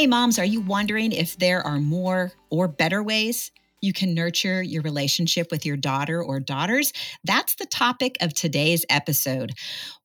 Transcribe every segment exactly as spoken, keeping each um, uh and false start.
Hey moms, are you wondering if there are more or better ways you can nurture your relationship with your daughter or daughters? That's the topic of today's episode.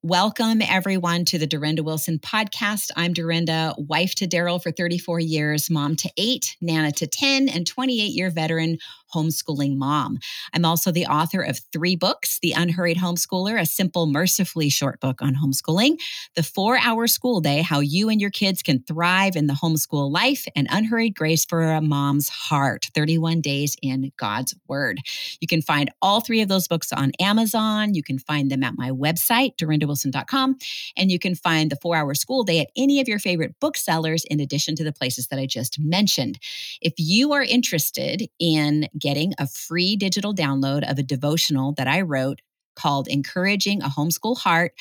Welcome everyone to the Dorinda Wilson podcast. I'm Dorinda, wife to Daryl for thirty-four years, mom to eight, nana to ten, and twenty-eight year veteran homeschooling mom. I'm also the author of three books, The Unhurried Homeschooler, a simple, mercifully short book on homeschooling, The Four-Hour School Day, How You and Your Kids Can Thrive in the Homeschool Life, and Unhurried Grace for a Mom's Heart, thirty-one days in God's Word. You can find all three of those books on Amazon. You can find them at my website, Dorinda Wilson dot com, and you can find The Four-Hour School Day at any of your favorite booksellers in addition to the places that I just mentioned. If you are interested in getting a free digital download of a devotional that I wrote called Encouraging a Homeschool Heart.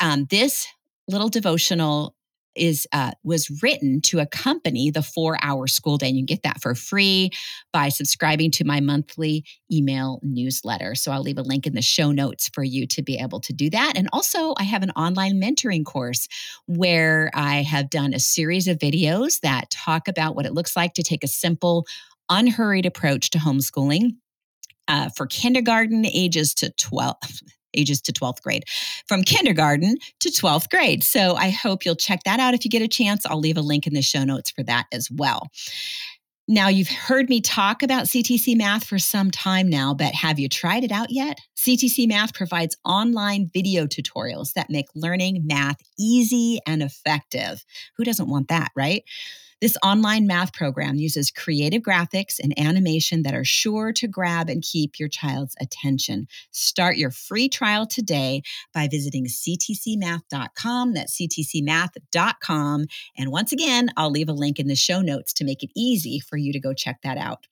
Um, this little devotional is uh, was written to accompany the four-hour school day. And you can get that for free by subscribing to my monthly email newsletter. So I'll leave a link in the show notes for you to be able to do that. And also I have an online mentoring course where I have done a series of videos that talk about what it looks like to take a simple unhurried approach to homeschooling uh, for kindergarten ages to twelve, ages to twelfth grade, from kindergarten to twelfth grade. So I hope you'll check that out if you get a chance. I'll leave a link in the show notes for that as well. Now, you've heard me talk about C T C Math for some time now, but have you tried it out yet? C T C Math provides online video tutorials that make learning math easy and effective. Who doesn't want that, right? This online math program uses creative graphics and animation that are sure to grab and keep your child's attention. Start your free trial today by visiting c t c math dot com. That's c t c math dot com. And once again, I'll leave a link in the show notes to make it easy for you to go check that out.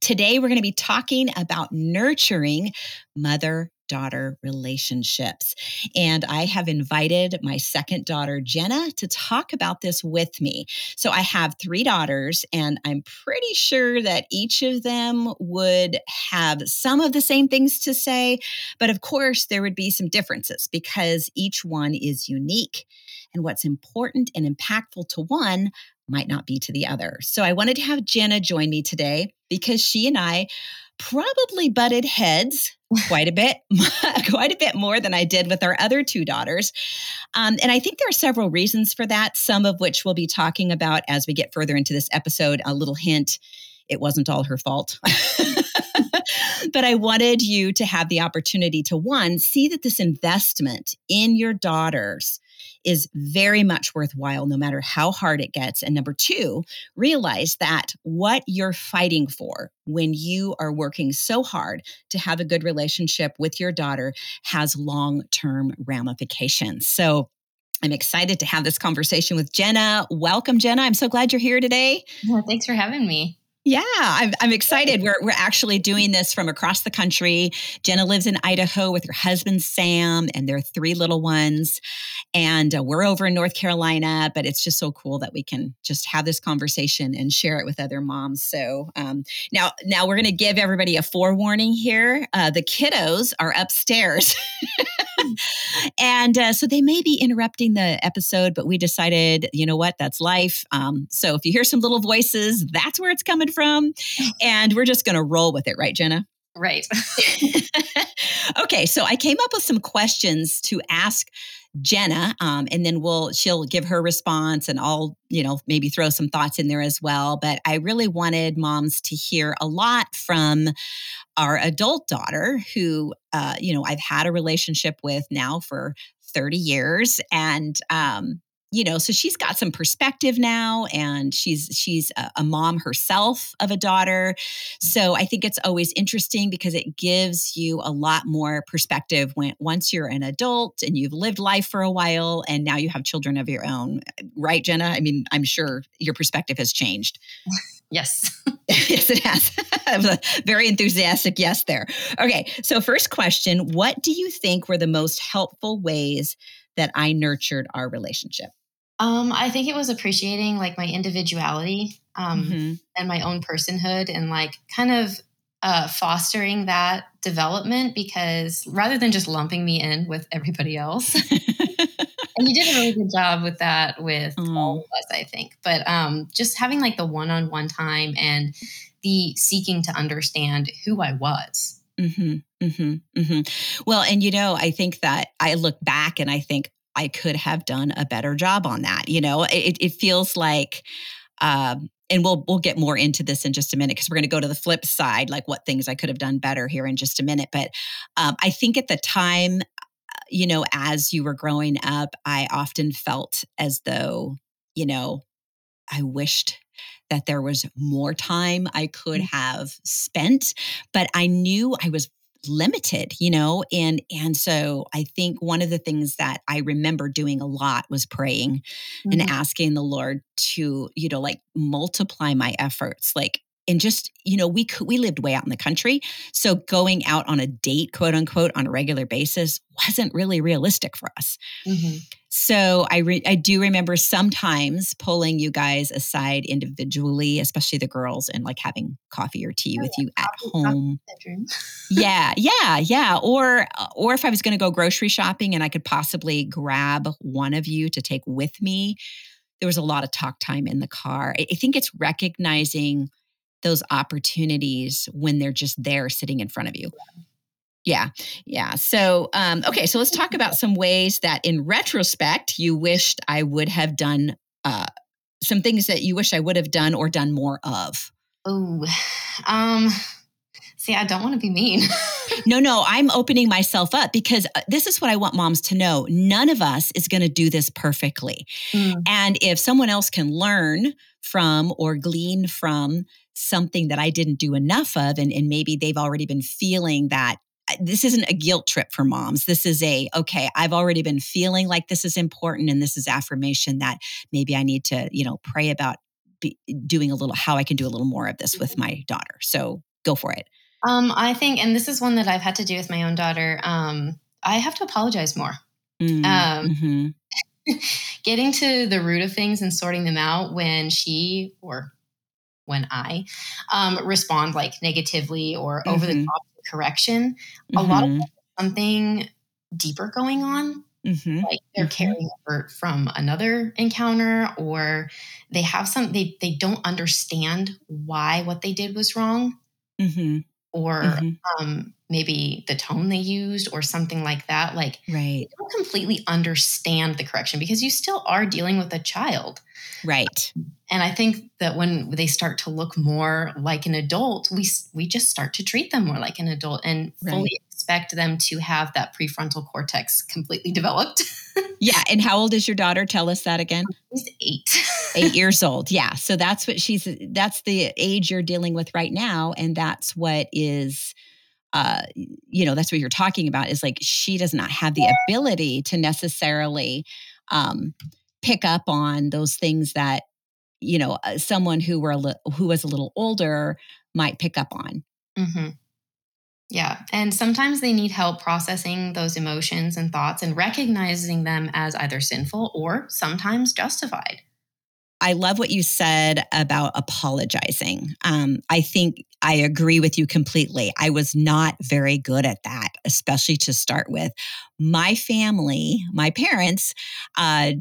Today, we're going to be talking about nurturing mother daughter relationships. And I have invited my second daughter, Jenna, to talk about this with me. So I have three daughters, and I'm pretty sure that each of them would have some of the same things to say. But of course, there would be some differences because each one is unique. And what's important and impactful to one might not be to the other. So I wanted to have Jenna join me today because she and I probably butted heads quite a bit, quite a bit more than I did with our other two daughters. Um, and I think there are several reasons for that, some of which we'll be talking about as we get further into this episode. A little hint, it wasn't all her fault. But I wanted you to have the opportunity to, one, see that this investment in your daughters is very much worthwhile, no matter how hard it gets. And number two, realize that what you're fighting for when you are working so hard to have a good relationship with your daughter has long-term ramifications. So I'm excited to have this conversation with Jenna. Welcome, Jenna. I'm so glad you're here today. Well, thanks for having me. Yeah, I'm, I'm excited. We're we're actually doing this from across the country. Jenna lives in Idaho with her husband, Sam, and their three little ones. And uh, we're over in North Carolina, but it's just so cool that we can just have this conversation and share it with other moms. So um, now, now we're going to give everybody a forewarning here. Uh, the kiddos are upstairs. And uh, so they may be interrupting the episode, but we decided, you know what, that's life. Um, so if you hear some little voices, that's where it's coming from. And we're just going to roll with it. Right, Jenna? Right. Okay. So I came up with some questions to ask Jenna, um, and then we'll, she'll give her response and I'll, you know, maybe throw some thoughts in there as well. But I really wanted moms to hear a lot from our adult daughter who, uh, you know, I've had a relationship with now for thirty years and, um, you know, so she's got some perspective now and she's she's a, a mom herself of a daughter. So I think it's always interesting because it gives you a lot more perspective when once you're an adult and you've lived life for a while and now you have children of your own. Right, Jenna? I mean, I'm sure your perspective has changed. Yes. Yes, it has. That was a very enthusiastic yes there. Okay. So first question, what do you think were the most helpful ways that I nurtured our relationship? Um, I think it was appreciating like my individuality um, mm-hmm. and my own personhood and like kind of uh, fostering that development because rather than just lumping me in with everybody else And you did a really good job with that with mm. all of us, I think. But um, just having like the one-on-one time and the seeking to understand who I was. Mm-hmm, mm-hmm, mm-hmm. Well, and you know, I think that I look back and I think I could have done a better job on that. You know, it, it feels like... Um, And we'll we'll get more into this in just a minute because we're going to go to the flip side, like what things I could have done better here in just a minute. But um, I think at the time, you know, as you were growing up, I often felt as though, you know, I wished that there was more time I could have spent, but I knew I was limited, you know, and and so I think one of the things that I remember doing a lot was praying mm-hmm. and asking the Lord to, you know, like multiply my efforts, like, and just, you know, we could, we lived way out in the country, so going out on a date, quote unquote, on a regular basis wasn't really realistic for us. Mm-hmm. So I re- I do remember sometimes pulling you guys aside individually, especially the girls, and like having coffee or tea oh, with yeah. you at coffee, home. Coffee yeah, yeah, yeah. Or or if I was going to go grocery shopping and I could possibly grab one of you to take with me, there was a lot of talk time in the car. I, I think it's recognizing those opportunities when they're just there sitting in front of you. Yeah. Yeah. Yeah. So, um, okay. So let's talk about some ways that in retrospect, you wished I would have done, uh, some things that you wish I would have done or done more of. Oh, um, see, I don't want to be mean. No, no, I'm opening myself up because this is what I want moms to know. None of us is going to do this perfectly. Mm. And if someone else can learn from or glean from something that I didn't do enough of, and, and maybe they've already been feeling that, this isn't a guilt trip for moms. This is a, okay, I've already been feeling like this is important, and this is affirmation that maybe I need to, you know, pray about be, doing a little, how I can do a little more of this with my daughter. So go for it. Um, I think, and this is one that I've had to do with my own daughter. Um, I have to apologize more. Mm, um, mm-hmm. Getting to the root of things and sorting them out when she, or when I um, respond like negatively or mm-hmm. over the top correction, a mm-hmm. lot of something deeper going on, mm-hmm. like they're mm-hmm. carrying hurt from another encounter, or they have some, they they don't understand why what they did was wrong, mm-hmm. or mm-hmm. Um, maybe the tone they used or something like that. Like, right. They don't completely understand the correction because you still are dealing with a child. Right. Um, and I think that when they start to look more like an adult, we we just start to treat them more like an adult and right. fully expect them to have that prefrontal cortex completely developed. Yeah. And how old is your daughter? Tell us that again. She's eight. Eight years old. Yeah. So that's what she's, that's the age you're dealing with right now. And that's what is... Uh, you know, that's what you're talking about is like, she does not have the ability to necessarily um, pick up on those things that, you know, someone who were, a li- who was a little older might pick up on. Mm-hmm. Yeah. And sometimes they need help processing those emotions and thoughts and recognizing them as either sinful or sometimes justified. I love what you said about apologizing. Um, I think I agree with you completely. I was not very good at that, especially to start with. My family, my parents, uh,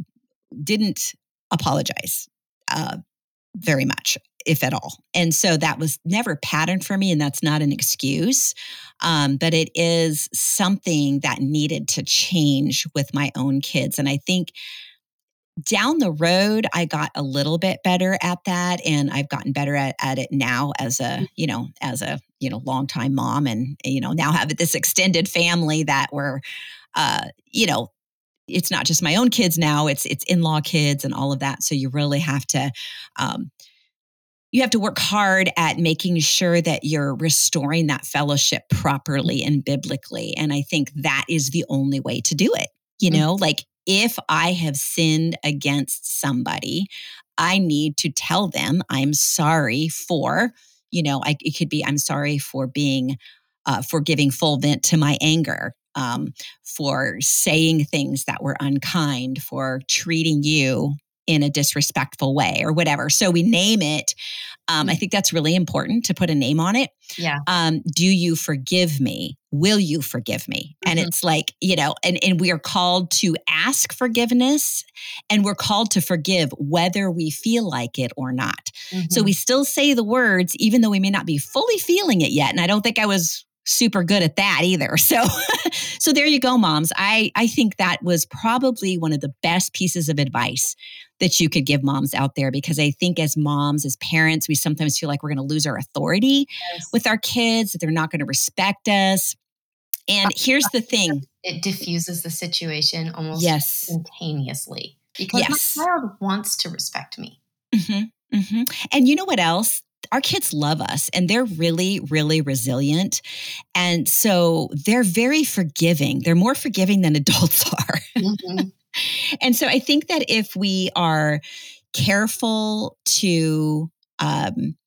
didn't apologize uh, very much, if at all. And so that was never a pattern for me, and that's not an excuse, um, but it is something that needed to change with my own kids. And I think down the road, I got a little bit better at that, and I've gotten better at, at it now as a, you know, as a, you know, longtime mom, and, you know, now have this extended family that we're, uh, you know, it's not just my own kids now, it's, it's in-law kids and all of that. So you really have to, um, you have to work hard at making sure that you're restoring that fellowship properly and biblically. And I think that is the only way to do it, you know, mm-hmm. like, if I have sinned against somebody, I need to tell them I'm sorry for, you know, I, it could be I'm sorry for being, uh, for giving full vent to my anger, um, for saying things that were unkind, for treating you in a disrespectful way or whatever. So we name it. Um, I think that's really important to put a name on it. Yeah. Um, do you forgive me? Will you forgive me? Mm-hmm. And it's like, you know, and, and we are called to ask forgiveness and we're called to forgive whether we feel like it or not. Mm-hmm. So we still say the words, even though we may not be fully feeling it yet. And I don't think I was super good at that either. So, so there you go, moms. I, I think that was probably one of the best pieces of advice that you could give moms out there, because I think as moms, as parents, we sometimes feel like we're going to lose our authority yes. with our kids, that they're not going to respect us. And here's the thing. It diffuses the situation almost yes. spontaneously because yes. my child wants to respect me. Mm-hmm, mm-hmm. And you know what else? Our kids love us and they're really, really resilient. And so they're very forgiving. They're more forgiving than adults are. Mm-hmm. And so I think that if we are careful to um,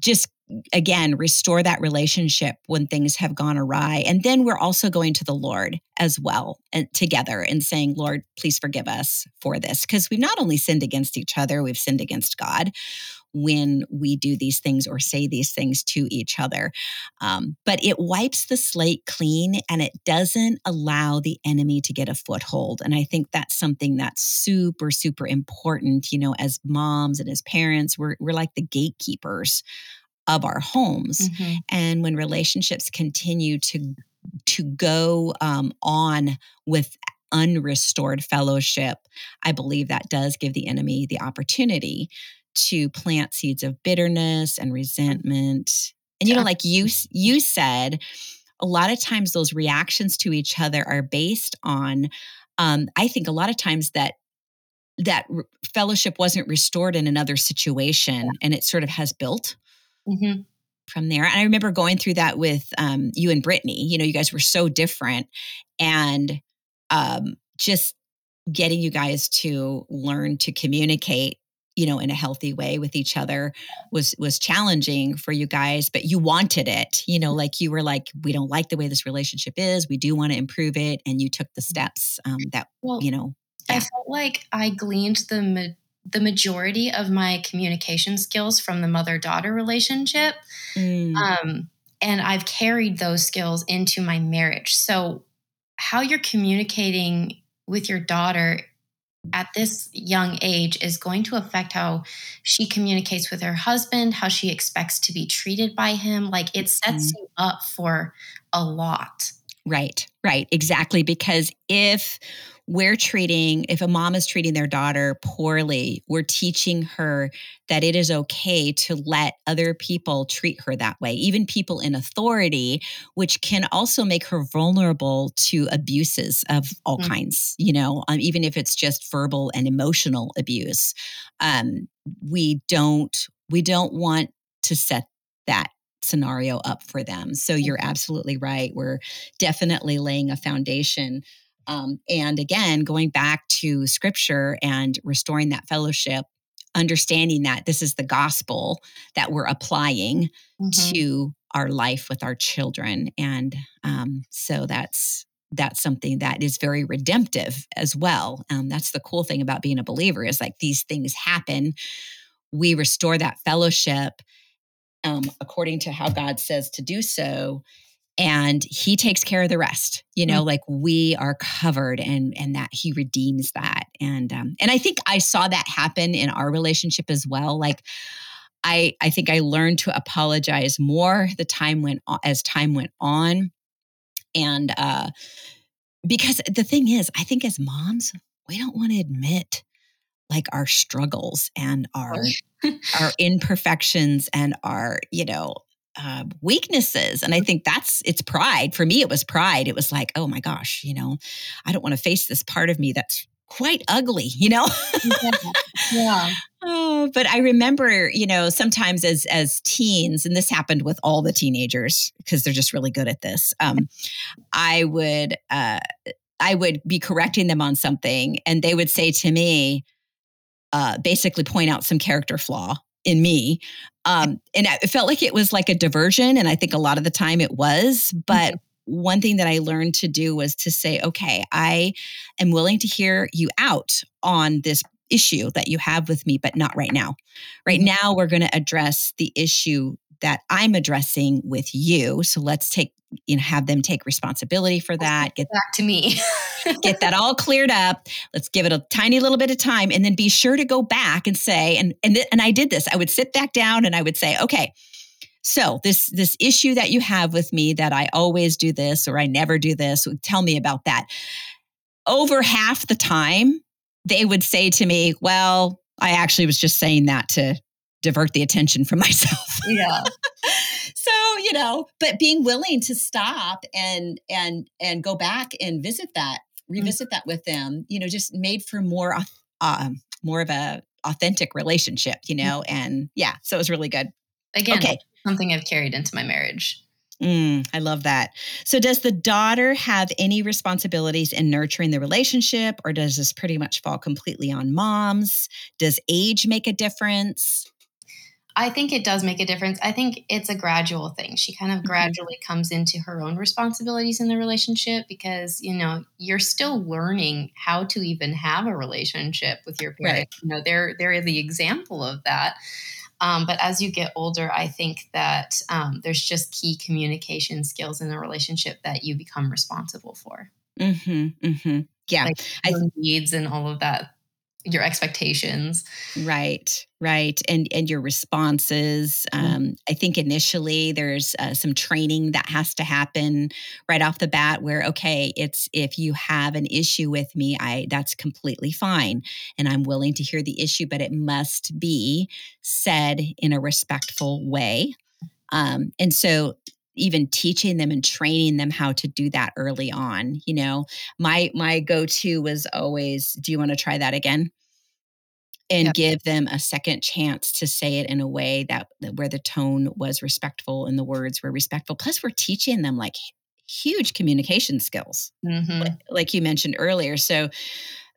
just, again, restore that relationship when things have gone awry, and then we're also going to the Lord as well and together and saying, Lord, please forgive us for this. Because we've not only sinned against each other, we've sinned against God when we do these things or say these things to each other. Um, but it wipes the slate clean and it doesn't allow the enemy to get a foothold. And I think that's something that's super, super important. You know, as moms and as parents, we're we're like the gatekeepers of our homes. Mm-hmm. And when relationships continue to to go um, on with unrestored fellowship, I believe that does give the enemy the opportunity to plant seeds of bitterness and resentment. And, you know, like you, you said, a lot of times those reactions to each other are based on, um, I think a lot of times that that re- fellowship wasn't restored in another situation yeah. and it sort of has built mm-hmm. from there. And I remember going through that with um, you and Brittany, you know, you guys were so different and um, just getting you guys to learn to communicate, you know, in a healthy way with each other was, was challenging for you guys, but you wanted it, you know, like you were like, we don't like the way this relationship is. We do want to improve it. And you took the steps um, that, well, you know. Yeah. I felt like I gleaned the, ma- the majority of my communication skills from the mother-daughter relationship. Mm. Um, and I've carried those skills into my marriage. So how you're communicating with your daughter at this young age is going to affect how she communicates with her husband, how she expects to be treated by him. Like it sets mm-hmm. you up for a lot. Right, right. Exactly. Because if we're treating, if a mom is treating their daughter poorly, we're teaching her that it is okay to let other people treat her that way, even people in authority, which can also make her vulnerable to abuses of all mm-hmm. kinds, you know, um, even if it's just verbal and emotional abuse. Um, we don't, we don't want to set that scenario up for them. So you're absolutely right. We're definitely laying a foundation. Um, and again, going back to scripture and restoring that fellowship, understanding that this is the gospel that we're applying mm-hmm. to our life with our children. And um, so that's that's something that is very redemptive as well. Um, that's the cool thing about being a believer is like these things happen. We restore that fellowship Um, according to how God says to do so. And he takes care of the rest, you know, mm-hmm. like we are covered and and that he redeems that. And um, and I think I saw that happen in our relationship as well. Like I I think I learned to apologize more the time went on, as time went on. And uh, because the thing is, I think as moms, we don't want to admit like our struggles and our our imperfections and our, you know, uh, weaknesses. And I think that's, it's pride. For me, it was pride. It was like, oh my gosh, you know, I don't want to face this part of me that's quite ugly, you know? yeah. yeah. Oh, but I remember, you know, sometimes as, as teens, and this happened with all the teenagers because they're just really good at this. Um, I would, uh, I would be correcting them on something and they would say to me, Uh, basically point out some character flaw in me. Um, and I, it felt like it was like a diversion. And I think a lot of the time it was. But mm-hmm. one thing that I learned to do was to say, okay, I am willing to hear you out on this issue that you have with me, but not right now. Right now, we're going to address the issue that I'm addressing with you. So let's take, you know, have them take responsibility for that. Get back to me. Get that all cleared up. Let's give it a tiny little bit of time, and then be sure to go back and say, and and th- and I did this. I would sit back down and I would say, okay, so this this issue that you have with me, that I always do this or I never do this, tell me about that. Over half the time, they would say to me, well, I actually was just saying that to divert the attention from myself. Yeah. So, you know, but being willing to stop and and and go back and visit that, revisit mm-hmm. that with them, you know, just made for more um, more of a authentic relationship, you know, mm-hmm. and yeah, so it was really good. Again, okay. Something I've carried into my marriage. Mm, I love that. So does the daughter have any responsibilities in nurturing the relationship, or does this pretty much fall completely on moms? Does age make a difference? I think it does make a difference. I think it's a gradual thing. She kind of mm-hmm. gradually comes into her own responsibilities in the relationship because, you know, you're still learning how to even have a relationship with your parents. Right. You know, they're, they're the example of that. Um, but as you get older, I think that um, there's just key communication skills in the relationship that you become responsible for. Mm-hmm, mm-hmm. Yeah. Like your I, needs and all of that, your expectations. Right, right. And and your responses. Mm-hmm. Um, I think initially there's uh, some training that has to happen right off the bat where, okay, it's if you have an issue with me, I that's completely fine. And I'm willing to hear the issue, but it must be said in a respectful way. Um, and so even teaching them and training them how to do that early on. You know, my my go-to was always, do you want to try that again? And yep. give them a second chance to say it in a way that, that where the tone was respectful and the words were respectful. Plus, we're teaching them like huge communication skills, mm-hmm. like, like you mentioned earlier. So,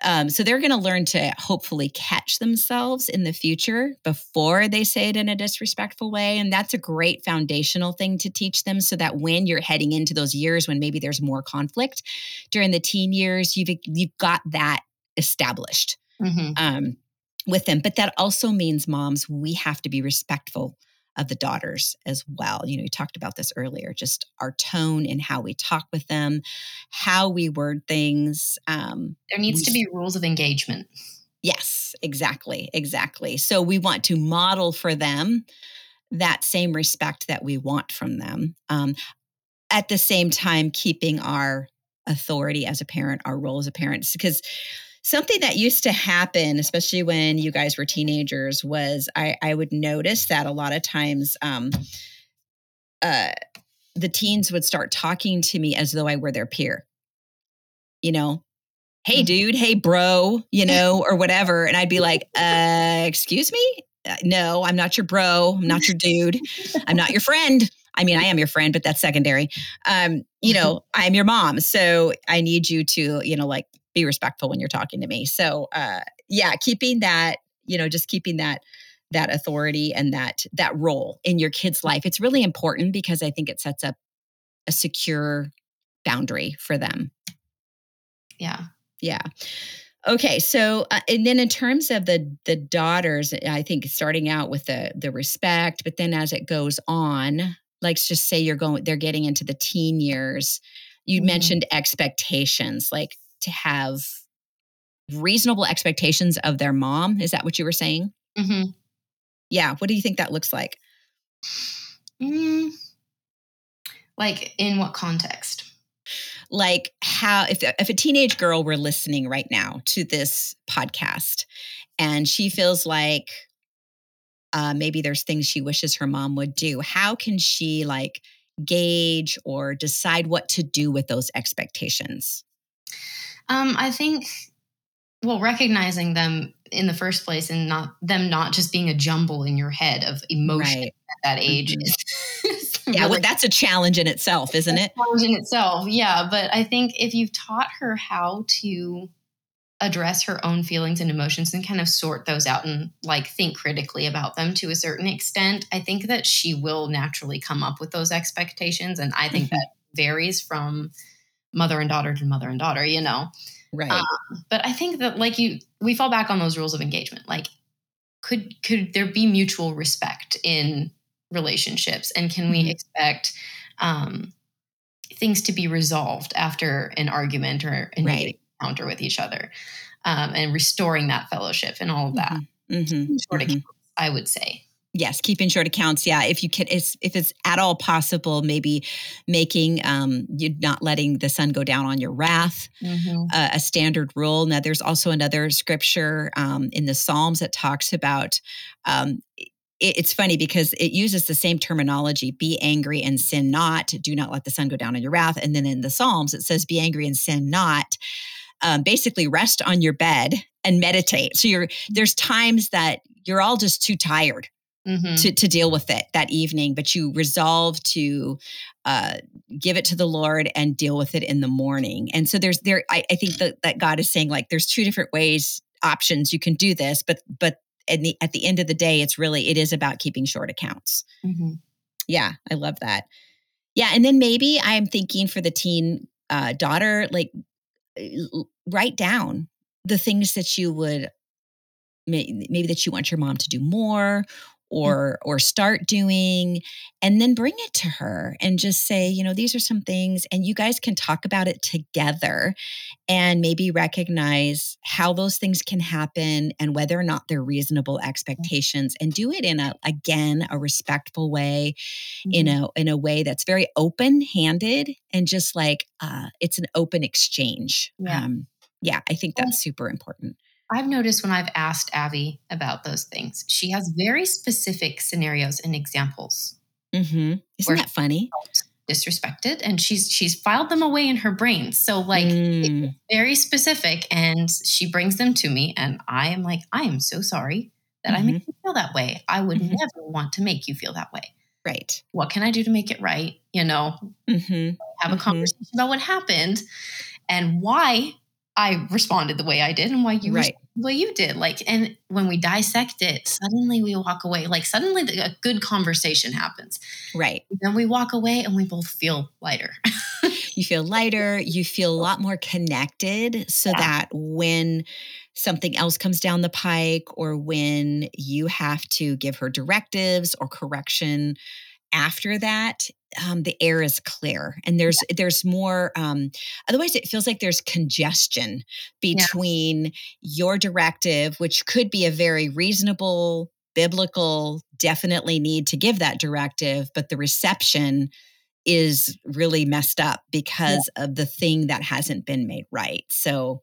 um, so they're going to learn to hopefully catch themselves in the future before they say it in a disrespectful way. And that's a great foundational thing to teach them so that when you're heading into those years when maybe there's more conflict during the teen years, you've you've got that established mm-hmm. um, with them. But that also means, moms, we have to be respectful of the daughters as well. You know, we talked about this earlier, just our tone and how we talk with them, how we word things. Um, there needs we, to be rules of engagement. Yes, exactly. Exactly. So we want to model for them that same respect that we want from them. Um, at the same time, keeping our authority as a parent, our role as a parent, because something that used to happen, especially when you guys were teenagers, was I, I would notice that a lot of times um, uh, the teens would start talking to me as though I were their peer. You know, hey, dude, hey, bro, you know, or whatever. And I'd be like, uh, excuse me? No, I'm not your bro. I'm not your dude. I'm not your friend. I mean, I am your friend, but that's secondary. Um, you know, I'm your mom. So I need you to, you know, like, be respectful when you're talking to me. So, uh, yeah, keeping that, you know, just keeping that, that authority and that, that role in your kid's life. It's really important because I think it sets up a secure boundary for them. Yeah. Yeah. Okay. So, uh, and then in terms of the, the daughters, I think starting out with the, the respect, but then as it goes on, like, just say you're going, they're getting into the teen years. You mm-hmm. mentioned expectations, like, to have reasonable expectations of their mom. Is that what you were saying? Mm-hmm. Yeah. What do you think that looks like? Mm, like in what context? Like how, if, if a teenage girl were listening right now to this podcast and she feels like uh, maybe there's things she wishes her mom would do, how can she like gauge or decide what to do with those expectations? Um, I think, well, recognizing them in the first place and not them not just being a jumble in your head of emotion right. at that age. Mm-hmm. Is yeah, really, well, that's a challenge in itself, isn't it? A challenge in itself, yeah. But I think if you've taught her how to address her own feelings and emotions and kind of sort those out and like think critically about them to a certain extent, I think that she will naturally come up with those expectations. And I think mm-hmm. that varies from mother and daughter to mother and daughter, you know? Right. Um, but I think that like you, we fall back on those rules of engagement. Like could, could there be mutual respect in relationships? And can we expect, um, things to be resolved after an argument or an right. encounter with each other, um, and restoring that fellowship and all of that. Mm-hmm. Short mm-hmm. accounts, I would say. Yes, keeping short accounts. Yeah, if you can, it's, if it's at all possible, maybe making um, you not letting the sun go down on your wrath mm-hmm. uh, a standard rule. Now, there's also another scripture um, in the Psalms that talks about. Um, it, it's funny because it uses the same terminology: "Be angry and sin not. Do not let the sun go down on your wrath." And then in the Psalms, it says, "Be angry and sin not." Um, basically, rest on your bed and meditate. So you're there's times that you're all just too tired. Mm-hmm. To, to deal with it that evening, but you resolve to uh, give it to the Lord and deal with it in the morning. And so there's there, I, I think that, that God is saying like, there's two different ways, options you can do this, but but at the at the end of the day, it's really it is about keeping short accounts. Mm-hmm. Yeah, I love that. Yeah, and then maybe I'm thinking for the teen uh, daughter, like write down the things that you would maybe that you want your mom to do more. Or or start doing, and then bring it to her and just say, you know, these are some things, and you guys can talk about it together and maybe recognize how those things can happen and whether or not they're reasonable expectations, and do it in a, again, a respectful way, mm-hmm. you know, in a way that's very open-handed and just like uh, it's an open exchange. Yeah. Um, yeah, I think that's super important. I've noticed when I've asked Abby about those things, she has very specific scenarios and examples. Mm-hmm. Isn't that funny? Disrespected, and she's she's filed them away in her brain. So like mm. it's very specific, and she brings them to me, and I am like, I am so sorry that mm-hmm. I make you feel that way. I would mm-hmm. never want to make you feel that way. Right. What can I do to make it right? You know, mm-hmm. have a conversation mm-hmm. about what happened and why I responded the way I did and why you right. responded the way you did. Like, and when we dissect it, suddenly we walk away. Like suddenly a good conversation happens. Right. And then we walk away and we both feel lighter. You feel lighter. You feel a lot more connected so yeah. that when something else comes down the pike or when you have to give her directives or correction after that, Um, the air is clear and there's, yeah. there's more, um, otherwise it feels like there's congestion between yeah. your directive, which could be a very reasonable, biblical, definitely need to give that directive, but the reception is really messed up because yeah. of the thing that hasn't been made right. So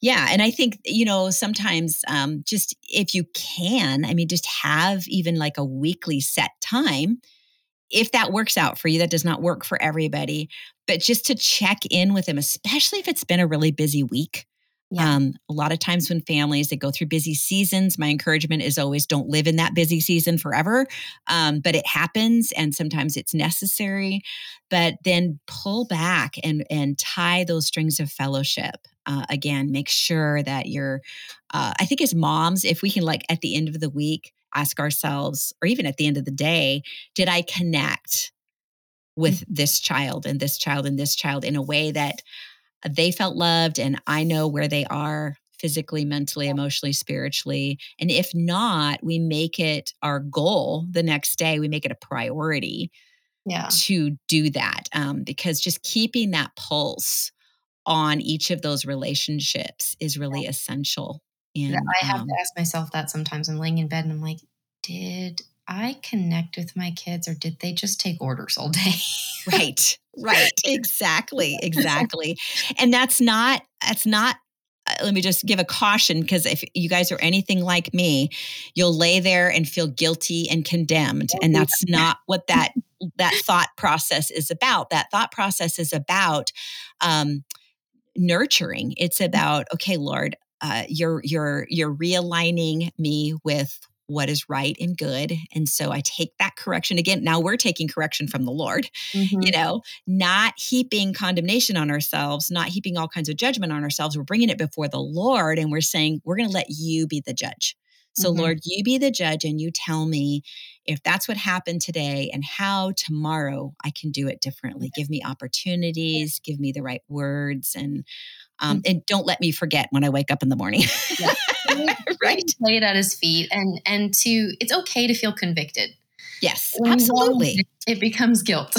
yeah. And I think, you know, sometimes um, just if you can, I mean, just have even like a weekly set time. If that works out for you, that does not work for everybody, but just to check in with them, especially if it's been a really busy week. Yeah. Um, a lot of times when families, they go through busy seasons, my encouragement is always don't live in that busy season forever, um, but it happens and sometimes it's necessary, but then pull back and and tie those strings of fellowship. Uh, again, make sure that you're, uh, I think as moms, if we can like at the end of the week, ask ourselves, or even at the end of the day, did I connect with mm-hmm. this child and this child and this child in a way that they felt loved and I know where they are physically, mentally, emotionally, spiritually? And if not, we make it our goal the next day, we make it a priority yeah. to do that. Um, because just keeping that pulse on each of those relationships is really yeah. essential. And, I have um, to ask myself that sometimes. I'm laying in bed and I'm like, did I connect with my kids or did they just take orders all day? Right, right. Exactly, exactly. And that's not, that's not, uh, let me just give a caution because if you guys are anything like me, you'll lay there and feel guilty and condemned. And that's not what that, that thought process is about. That thought process is about um, nurturing. It's about, okay, Lord, Uh, you're you're you're realigning me with what is right and good, and so I take that correction again. Now we're taking correction from the Lord, mm-hmm. you know, not heaping condemnation on ourselves, not heaping all kinds of judgment on ourselves. We're bringing it before the Lord, and we're saying we're going to let you be the judge. So mm-hmm. Lord, you be the judge and you tell me if that's what happened today and how tomorrow I can do it differently. Give me opportunities, give me the right words, and um, and don't let me forget when I wake up in the morning. Yeah. Right? Lay it at his feet, and and to it's okay to feel convicted. Yes, when absolutely. It becomes guilt.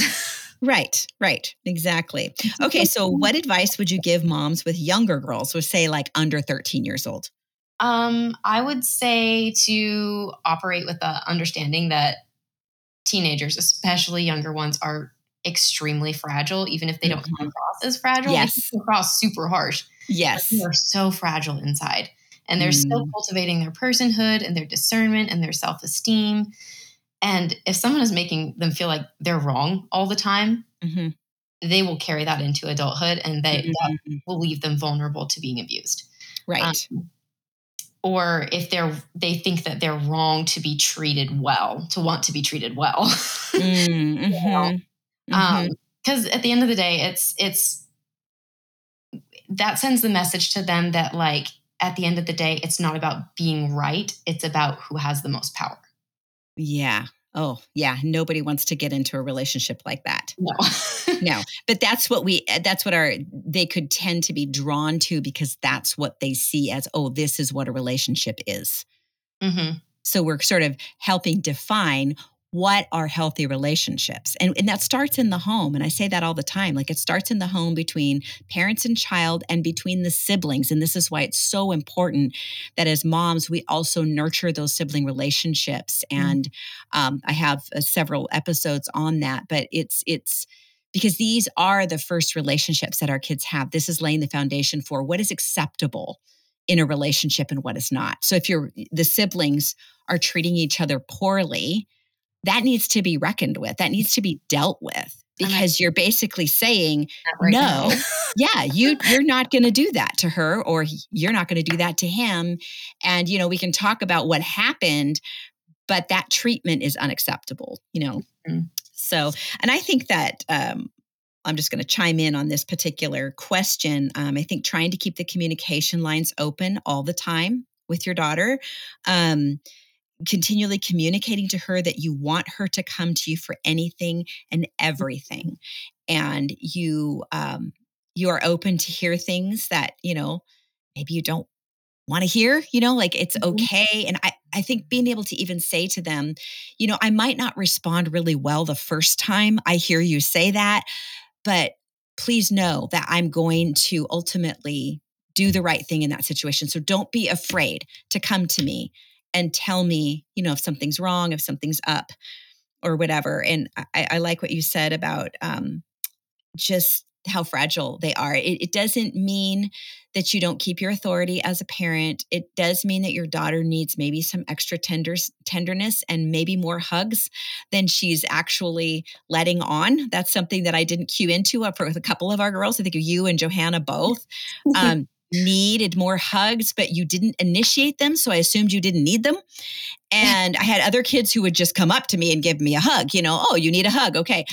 Right, right. Exactly. Okay, so what advice would you give moms with younger girls, so say like under thirteen years old? Um, I would say to operate with the understanding that teenagers, especially younger ones, are extremely fragile, even if they don't come across as fragile. Yes. They come across super harsh. Yes. They are so fragile inside, and they're mm. still cultivating their personhood and their discernment and their self-esteem. And if someone is making them feel like they're wrong all the time, mm-hmm. they will carry that into adulthood, and they, mm-hmm. that will leave them vulnerable to being abused. Right. Um, or if they're they think that they're wrong to be treated well, to want to be treated well. Mm-hmm. you know? mm-hmm. um, 'cause at the end of the day, it's it's that sends the message to them that, like, at the end of the day, it's not about being right. It's about who has the most power. Yeah. Oh, yeah. Nobody wants to get into a relationship like that. No. No. But that's what we, that's what our, they could tend to be drawn to, because that's what they see as, oh, this is what a relationship is. Mm-hmm. So we're sort of helping define what are healthy relationships. And, and that starts in the home. And I say that all the time. Like, it starts in the home between parents and child and between the siblings. And this is why it's so important that as moms, we also nurture those sibling relationships. And um, I have uh, several episodes on that, but it's, it's, because these are the first relationships that our kids have. This is laying the foundation for what is acceptable in a relationship and what is not. So if you're, the siblings are treating each other poorly, that needs to be reckoned with. That needs to be dealt with, because you're basically saying, right no, yeah, you, you're not going to do that to her, or you're not going to do that to him. And, you know, we can talk about what happened, but that treatment is unacceptable, you know? Mm-hmm. So, and I think that, um, I'm just going to chime in on this particular question. Um, I think trying to keep the communication lines open all the time with your daughter, um, continually communicating to her that you want her to come to you for anything and everything. And you, um, you are open to hear things that, you know, maybe you don't want to hear, you know, like it's okay. And I, I think being able to even say to them, you know, I might not respond really well the first time I hear you say that, but please know that I'm going to ultimately do the right thing in that situation. So don't be afraid to come to me and tell me, you know, if something's wrong, if something's up or whatever. And I, I like what you said about um, just how fragile they are. It, it doesn't mean that you don't keep your authority as a parent. It does mean that your daughter needs maybe some extra tenders, tenderness and maybe more hugs than she's actually letting on. That's something that I didn't cue into for a couple of our girls. I think of you and Johanna both. Um needed more hugs, but you didn't initiate them. So I assumed you didn't need them. And I had other kids who would just come up to me and give me a hug, you know, oh, you need a hug. Okay.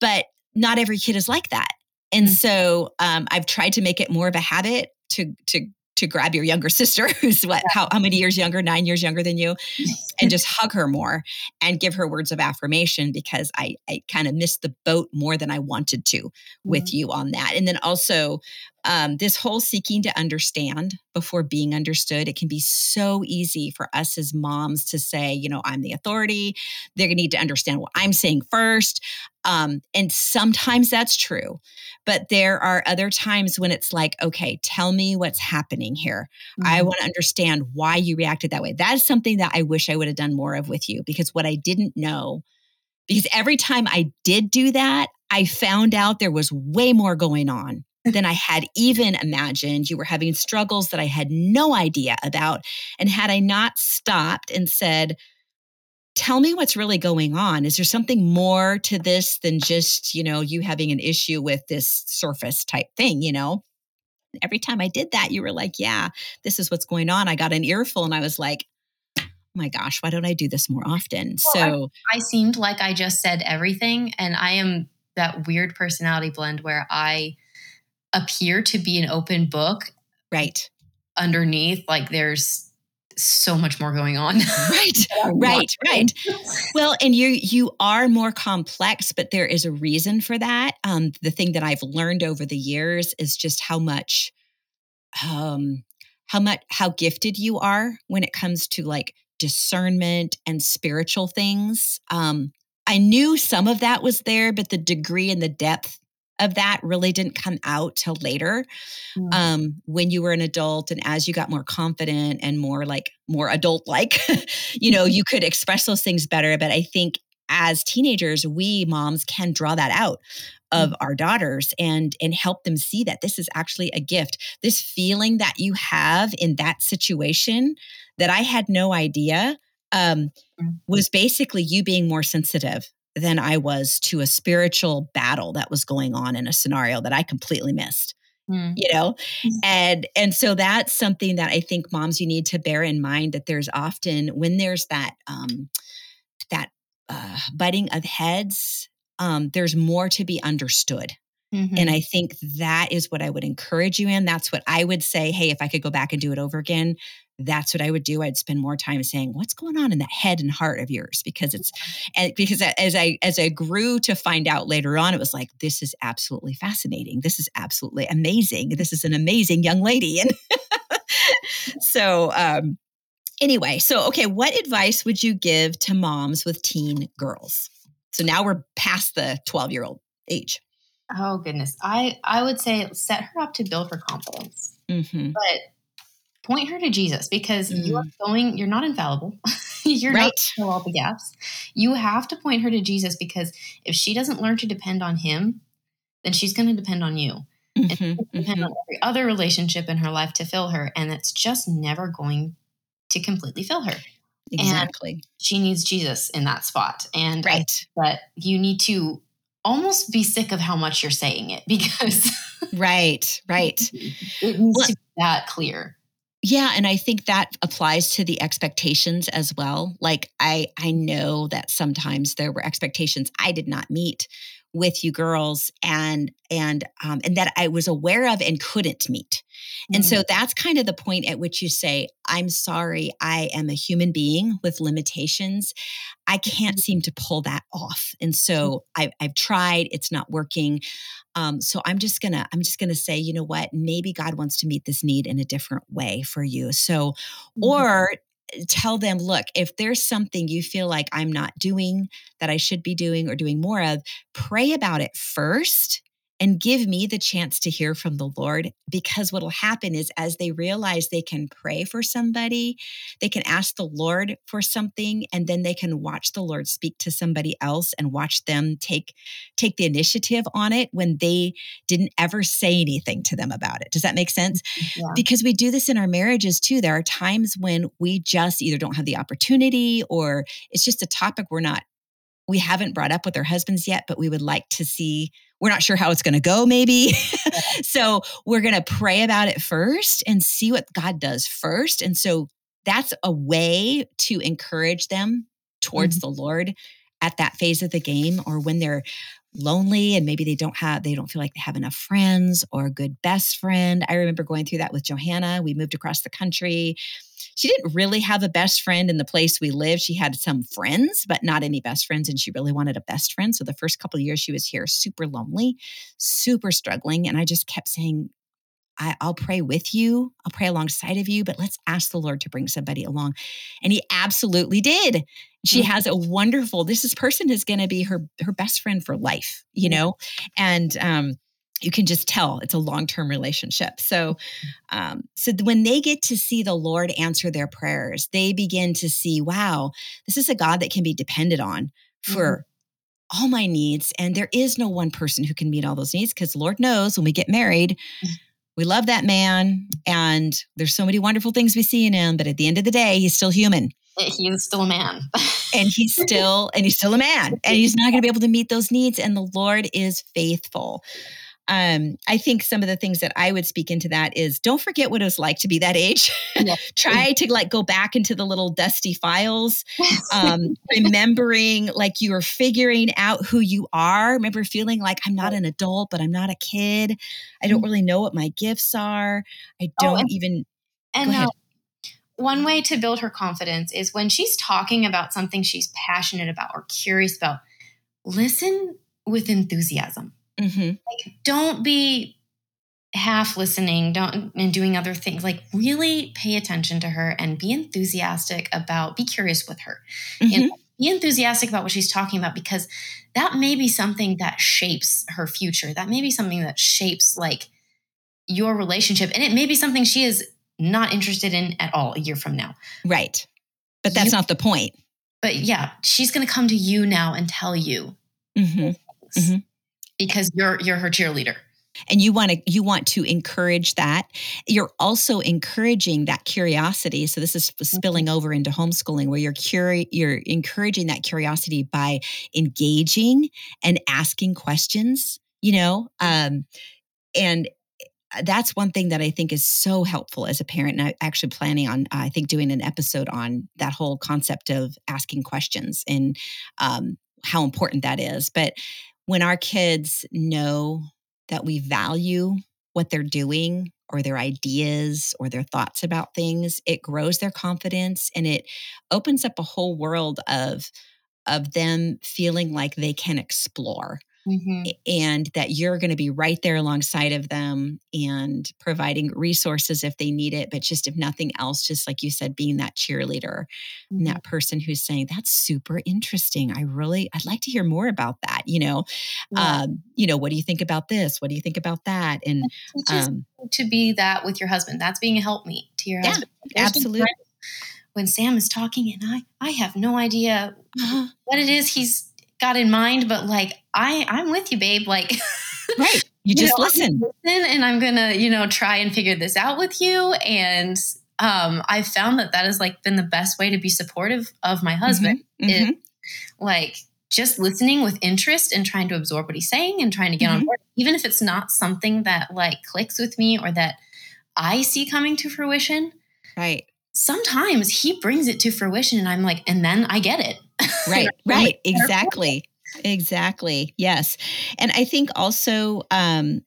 But not every kid is like that. And mm-hmm. so um, I've tried to make it more of a habit to, to, to grab your younger sister who's what, how, how many years younger, nine years younger than you, and just hug her more and give her words of affirmation, because I, I kind of missed the boat more than I wanted to with mm-hmm. you on that. And then also um, this whole seeking to understand before being understood. It can be so easy for us as moms to say, you know, I'm the authority. They're going to need to understand what I'm saying first. Um, and sometimes that's true, but there are other times when it's like, okay, tell me what's happening here. Mm-hmm. I want to understand why you reacted that way. That is something that I wish I would have done more of with you, because what I didn't know, because every time I did do that, I found out there was way more going on than I had even imagined. You were having struggles that I had no idea about. And had I not stopped and said, tell me what's really going on. Is there something more to this than just, you know, you having an issue with this surface type thing, you know? Every time I did that, you were like, yeah, this is what's going on. I got an earful and I was like, oh my gosh, why don't I do this more often? Well, so I, I seemed like I just said everything. And I am that weird personality blend where I appear to be an open book. Right. Underneath, like there's so much more going on. Right, right, right. Well, and you you are more complex, but there is a reason for that. Um, the thing that I've learned over the years is just how much, um, how much, how gifted you are when it comes to like discernment and spiritual things. Um, I knew some of that was there, but the degree and the depth of that really didn't come out till later, mm. um, when you were an adult and as you got more confident and more like more adult-like, you know, you could express those things better. But I think as teenagers, we moms can draw that out of mm. our daughters and and help them see that this is actually a gift. This feeling that you have in that situation that I had no idea um, mm. was basically you being more sensitive than I was to a spiritual battle that was going on in a scenario that I completely missed, mm. you know? Mm. And and so that's something that I think moms, you need to bear in mind, that there's often, when there's that um, that uh, butting of heads, um, there's more to be understood. Mm-hmm. And I think that is what I would encourage you in. That's what I would say, hey, if I could go back and do it over again, that's what I would do. I'd spend more time saying, what's going on in that head and heart of yours? Because it's, and because as I, as I grew to find out later on, it was like, this is absolutely fascinating. This is absolutely amazing. This is an amazing young lady. And so, um, anyway, so, okay. What advice would you give to moms with teen girls? So now we're past the twelve year old age. Oh goodness. I, I would say set her up to build her confidence, mm-hmm. but point her to Jesus, because mm. you are going, you're not infallible. You're right. Not going to fill all the gaps. You have to point her to Jesus, because if she doesn't learn to depend on him, then she's going to depend on you. Mm-hmm. And she's going to depend mm-hmm. on every other relationship in her life to fill her. And it's just never going to completely fill her. Exactly. And she needs Jesus in that spot. And right. But you need to almost be sick of how much you're saying it, because right, right. It needs well, to be that clear. Yeah. And I think that applies to the expectations as well. Like I, I know that sometimes there were expectations I did not meet with you girls and, and, um, and that I was aware of and couldn't meet. And mm-hmm. so that's kind of the point at which you say, I'm sorry, I am a human being with limitations. I can't seem to pull that off. And so I've, I've tried, it's not working. Um, so I'm just gonna, I'm just gonna say, you know what, maybe God wants to meet this need in a different way for you. So, or tell them, look, if there's something you feel like I'm not doing that I should be doing or doing more of, pray about it first and give me the chance to hear from the Lord. Because what'll happen is as they realize they can pray for somebody, they can ask the Lord for something, and then they can watch the Lord speak to somebody else and watch them take, take the initiative on it when they didn't ever say anything to them about it. Does that make sense? Yeah. Because we do this in our marriages too. There are times when we just either don't have the opportunity, or it's just a topic we're not, we haven't brought up with our husbands yet, but we would like to see. We're not sure how it's going to go, maybe. So we're going to pray about it first and see what God does first. And so that's a way to encourage them towards mm-hmm. the Lord at that phase of the game, or when they're lonely and maybe they don't have, they don't feel like they have enough friends or a good best friend. I remember going through that with Johanna. We moved across the country. She didn't really have a best friend in the place we lived. She had some friends, but not any best friends. And she really wanted a best friend. So the first couple of years she was here, super lonely, super struggling. And I just kept saying, I, I'll pray with you. I'll pray alongside of you, but let's ask the Lord to bring somebody along. And he absolutely did. She mm-hmm. has a wonderful, this is person is going to be her, her best friend for life, you know? And, um, you can just tell it's a long-term relationship. So, um, so when they get to see the Lord answer their prayers, they begin to see, wow, this is a God that can be depended on for mm-hmm. all my needs. And there is no one person who can meet all those needs, because Lord knows when we get married, we love that man. And there's so many wonderful things we see in him. But at the end of the day, he's still human. He's still a man. and he's still, and he's still a man. And he's not going to be able to meet those needs. And the Lord is faithful. Um, I think some of the things that I would speak into that is, don't forget what it was like to be that age. Yeah. Try to like go back into the little dusty files, um, remembering like you were figuring out who you are. Remember feeling like I'm not an adult, but I'm not a kid. I don't really know what my gifts are. I don't oh, and, even. And go ahead. one way to build her confidence is when she's talking about something she's passionate about or curious about, listen with enthusiasm. Mm-hmm. Like, don't be half listening, don't and doing other things. Like, really pay attention to her and be enthusiastic about, be curious with her. Mm-hmm. And be enthusiastic about what she's talking about, because that may be something that shapes her future. That may be something that shapes like your relationship. And it may be something she is not interested in at all a year from now. Right. But that's you, not the point. But yeah, she's going to come to you now and tell you mm-hmm. Mm-hmm. because you're, you're her cheerleader. And you want to, you want to encourage that. You're also encouraging that curiosity. So this is spilling over into homeschooling, where you're curi- you're encouraging that curiosity by engaging and asking questions, you know, um, and that's one thing that I think is so helpful as a parent. And I'm actually planning on, uh, I think, doing an episode on that whole concept of asking questions and um, how important that is. But when our kids know that we value what they're doing or their ideas or their thoughts about things, it grows their confidence and it opens up a whole world of, of them feeling like they can explore. Mm-hmm. And that you're going to be right there alongside of them and providing resources if they need it. But just if nothing else, just like you said, being that cheerleader mm-hmm. and that person who's saying, that's super interesting. I really, I'd like to hear more about that. You know, yeah. um, you know, what do you think about this? What do you think about that? And um, to be that with your husband, that's being a helpmeet to your yeah, husband. Absolutely. When Sam is talking and I, I have no idea uh-huh. what it is he's got in mind, but like, I, I'm with you, babe. Like, right. You just you know, listen. listen. And I'm going to, you know, try and figure this out with you. And um, I found that that has like been the best way to be supportive of my husband. Mm-hmm. Is, mm-hmm. like just listening with interest and trying to absorb what he's saying and trying to get mm-hmm. on board, even if it's not something that like clicks with me or that I see coming to fruition. Right. Sometimes he brings it to fruition and I'm like, and then I get it. Right. Right. Exactly. Exactly. Yes. And I think also, um,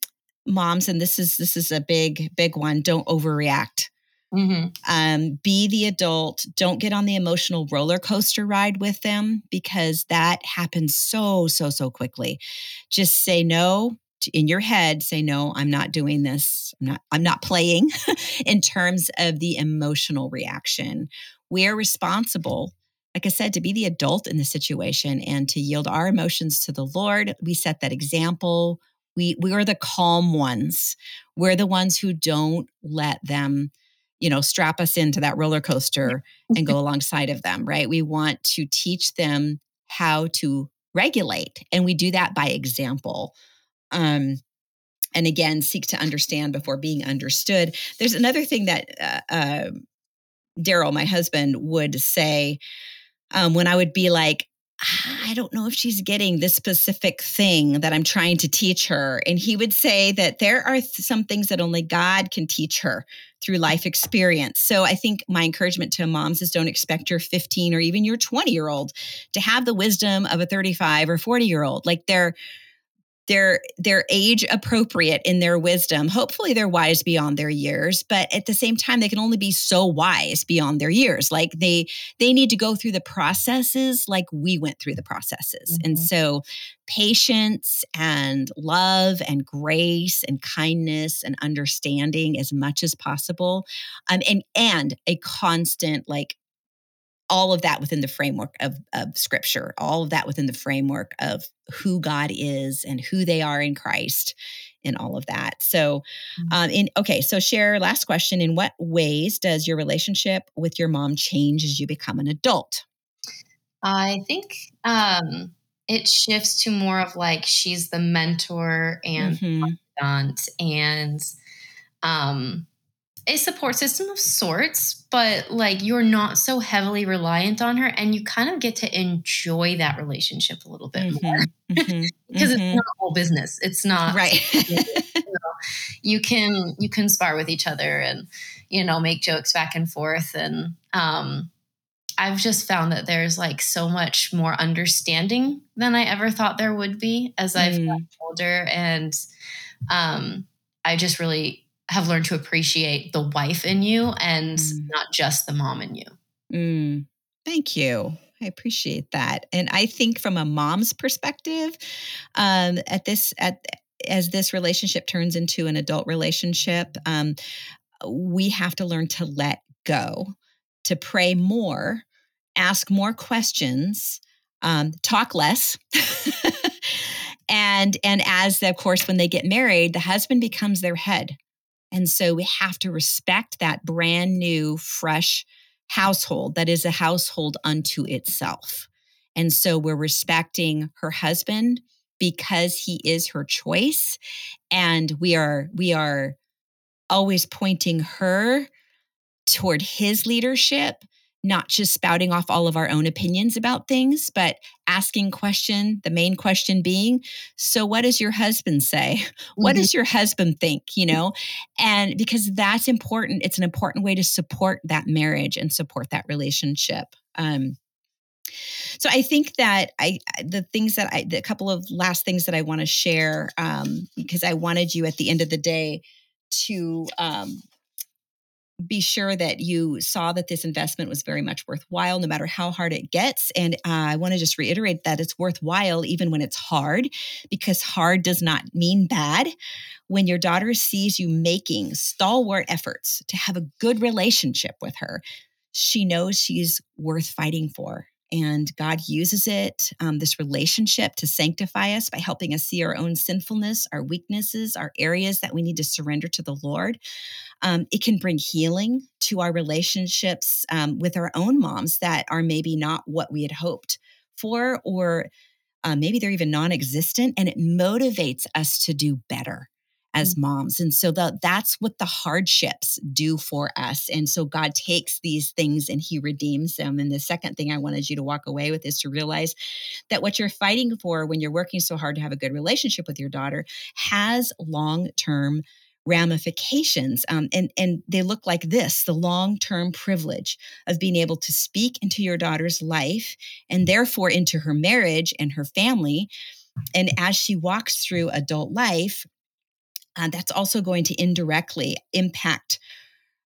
moms, and this is, this is a big, big one. Don't overreact. Mm-hmm. Um, be the adult. Don't get on the emotional roller coaster ride with them, because that happens so, so, so quickly. Just say no. In your head, say, no, I'm not doing this. I'm not, I'm not playing in terms of the emotional reaction. We're responsible, like I said, to be the adult in the situation and to yield our emotions to the Lord. We set that example. We, we are the calm ones. We're the ones who don't let them, you know, strap us into that roller coaster and go alongside of them, right? We want to teach them how to regulate. And we do that by example. Um, and again, seek to understand before being understood. There's another thing that uh, uh, Daryl, my husband, would say um, when I would be like, I don't know if she's getting this specific thing that I'm trying to teach her. And he would say that there are th- some things that only God can teach her through life experience. So I think my encouragement to moms is don't expect your fifteen or even your twenty-year-old to have the wisdom of a thirty-five or forty-year-old. Like they're They're, they're age appropriate in their wisdom. Hopefully they're wise beyond their years, but at the same time, they can only be so wise beyond their years. Like they, they need to go through the processes like we went through the processes. Mm-hmm. And so patience and love and grace and kindness and understanding as much as possible. Um, and, and a constant, like, all of that within the framework of, of scripture, all of that within the framework of who God is and who they are in Christ and all of that. So, um, in, okay, so share last question. In what ways does your relationship with your mom change as you become an adult? I think um, it shifts to more of like, she's the mentor and mm-hmm. confidant and, um, a support system of sorts, but like you're not so heavily reliant on her and you kind of get to enjoy that relationship a little bit mm-hmm, more mm-hmm, because mm-hmm. it's not all business. It's not right. you know, you can, you can spar with each other and, you know, make jokes back and forth. And, um, I've just found that there's like so much more understanding than I ever thought there would be as I've mm. gotten older. And, um, I just really have learned to appreciate the wife in you and mm. not just the mom in you. Mm. Thank you. I appreciate that. And I think from a mom's perspective, um, at this, at as this relationship turns into an adult relationship, um, we have to learn to let go, to pray more, ask more questions, um, talk less. and and as, the, of course, when they get married, the husband becomes their head. And so we have to respect that brand new, fresh household that is a household unto itself. And so we're respecting her husband because he is her choice. And we are we are always pointing her toward his leadership, not just spouting off all of our own opinions about things, but asking question, the main question being, so what does your husband say? What mm-hmm. does your husband think? You know, and because that's important. It's an important way to support that marriage and support that relationship. Um, so I think that I, the things that I, the couple of last things that I want to share, um, because I wanted you at the end of the day to, um, be sure that you saw that this investment was very much worthwhile, no matter how hard it gets. And uh, I want to just reiterate that it's worthwhile even when it's hard, because hard does not mean bad. When your daughter sees you making stalwart efforts to have a good relationship with her, she knows she's worth fighting for. And God uses it, um, this relationship, to sanctify us by helping us see our own sinfulness, our weaknesses, our areas that we need to surrender to the Lord. Um, it can bring healing to our relationships um, with our own moms that are maybe not what we had hoped for, or uh, maybe they're even non-existent, and it motivates us to do better as moms. And so the, that's what the hardships do for us. And so God takes these things and he redeems them. And the second thing I wanted you to walk away with is to realize that what you're fighting for when you're working so hard to have a good relationship with your daughter has long-term ramifications. Um, and, and they look like this: the long-term privilege of being able to speak into your daughter's life and therefore into her marriage and her family. And as she walks through adult life, Uh, that's also going to indirectly impact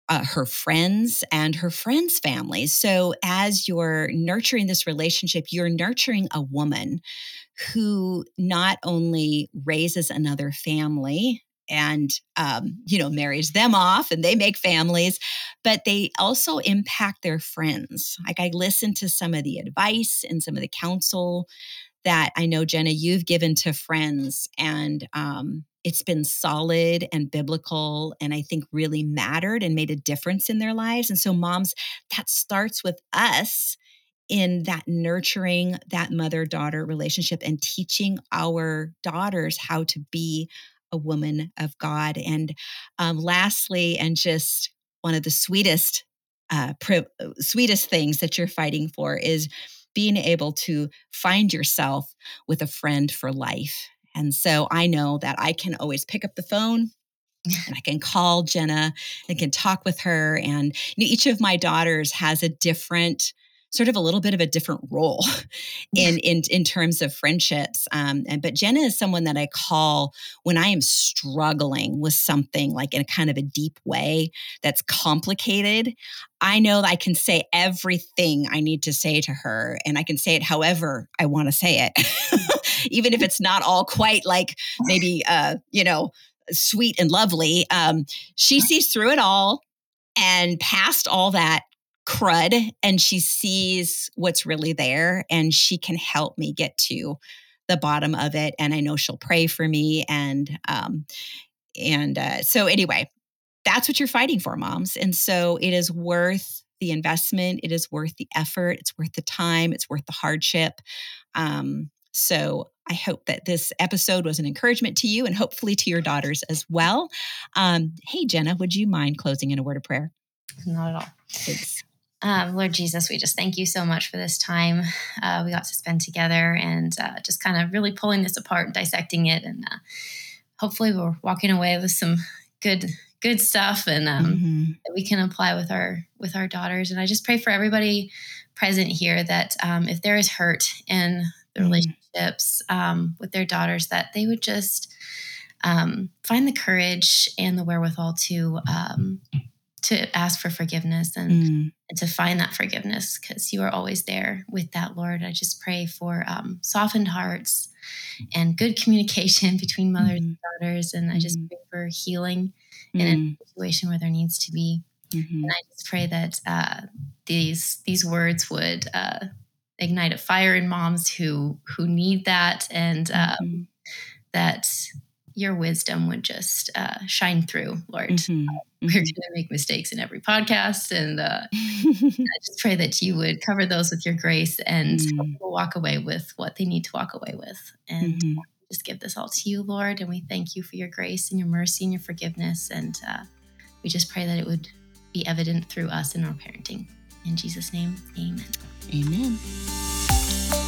uh, her friends and her friends' families. So as you're nurturing this relationship, you're nurturing a woman who not only raises another family and, um, you know, marries them off and they make families, but they also impact their friends. Like, I listened to some of the advice and some of the counsel that I know, Jenna, you've given to friends, and um, it's been solid and biblical, and I think really mattered and made a difference in their lives. And so, moms, that starts with us in that nurturing that mother-daughter relationship and teaching our daughters how to be a woman of God. And um, lastly, and just one of the sweetest, uh, pri- sweetest things that you're fighting for is being able to find yourself with a friend for life. And so I know that I can always pick up the phone and I can call Jenna and can talk with her. And you know, each of my daughters has a different, sort of a little bit of a different role in in, in terms of friendships. Um, and but Jenna is someone that I call when I am struggling with something, like in a kind of a deep way that's complicated. I know that I can say everything I need to say to her, and I can say it however I want to say it, even if it's not all quite like maybe, uh, you know, sweet and lovely. Um, she sees through it all and past all that crud, and she sees what's really there, and she can help me get to the bottom of it. And I know she'll pray for me. And, um, and, uh, so anyway, that's what you're fighting for, moms. And so it is worth the investment. It is worth the effort. It's worth the time. It's worth the hardship. Um, so I hope that this episode was an encouragement to you and hopefully to your daughters as well. Um, hey, Jenna, would you mind closing in a word of prayer? Not at all. Thanks. Uh, Lord Jesus, we just thank you so much for this time uh, we got to spend together, and uh, just kind of really pulling this apart and dissecting it. And uh, hopefully we're walking away with some good, good stuff, and um, mm-hmm. that we can apply with our, with our daughters. And I just pray for everybody present here that um, if there is hurt in the mm-hmm. relationships um, with their daughters, that they would just um, find the courage and the wherewithal to um, to ask for forgiveness and, mm. and to find that forgiveness, because you are always there with that, Lord. I just pray for um, softened hearts and good communication between mothers mm. and daughters. And I just pray for healing mm. in a situation where there needs to be. Mm-hmm. And I just pray that uh, these these words would uh, ignite a fire in moms who who need that, and um, mm-hmm. that your wisdom would just uh, shine through, Lord. Mm-hmm. Uh, we're mm-hmm. going to make mistakes in every podcast, and uh, I just pray that you would cover those with your grace and mm-hmm. help people walk away with what they need to walk away with. And mm-hmm. uh, just give this all to you, Lord, and we thank you for your grace and your mercy and your forgiveness, and uh, we just pray that it would be evident through us in our parenting. In Jesus' name, amen. Amen.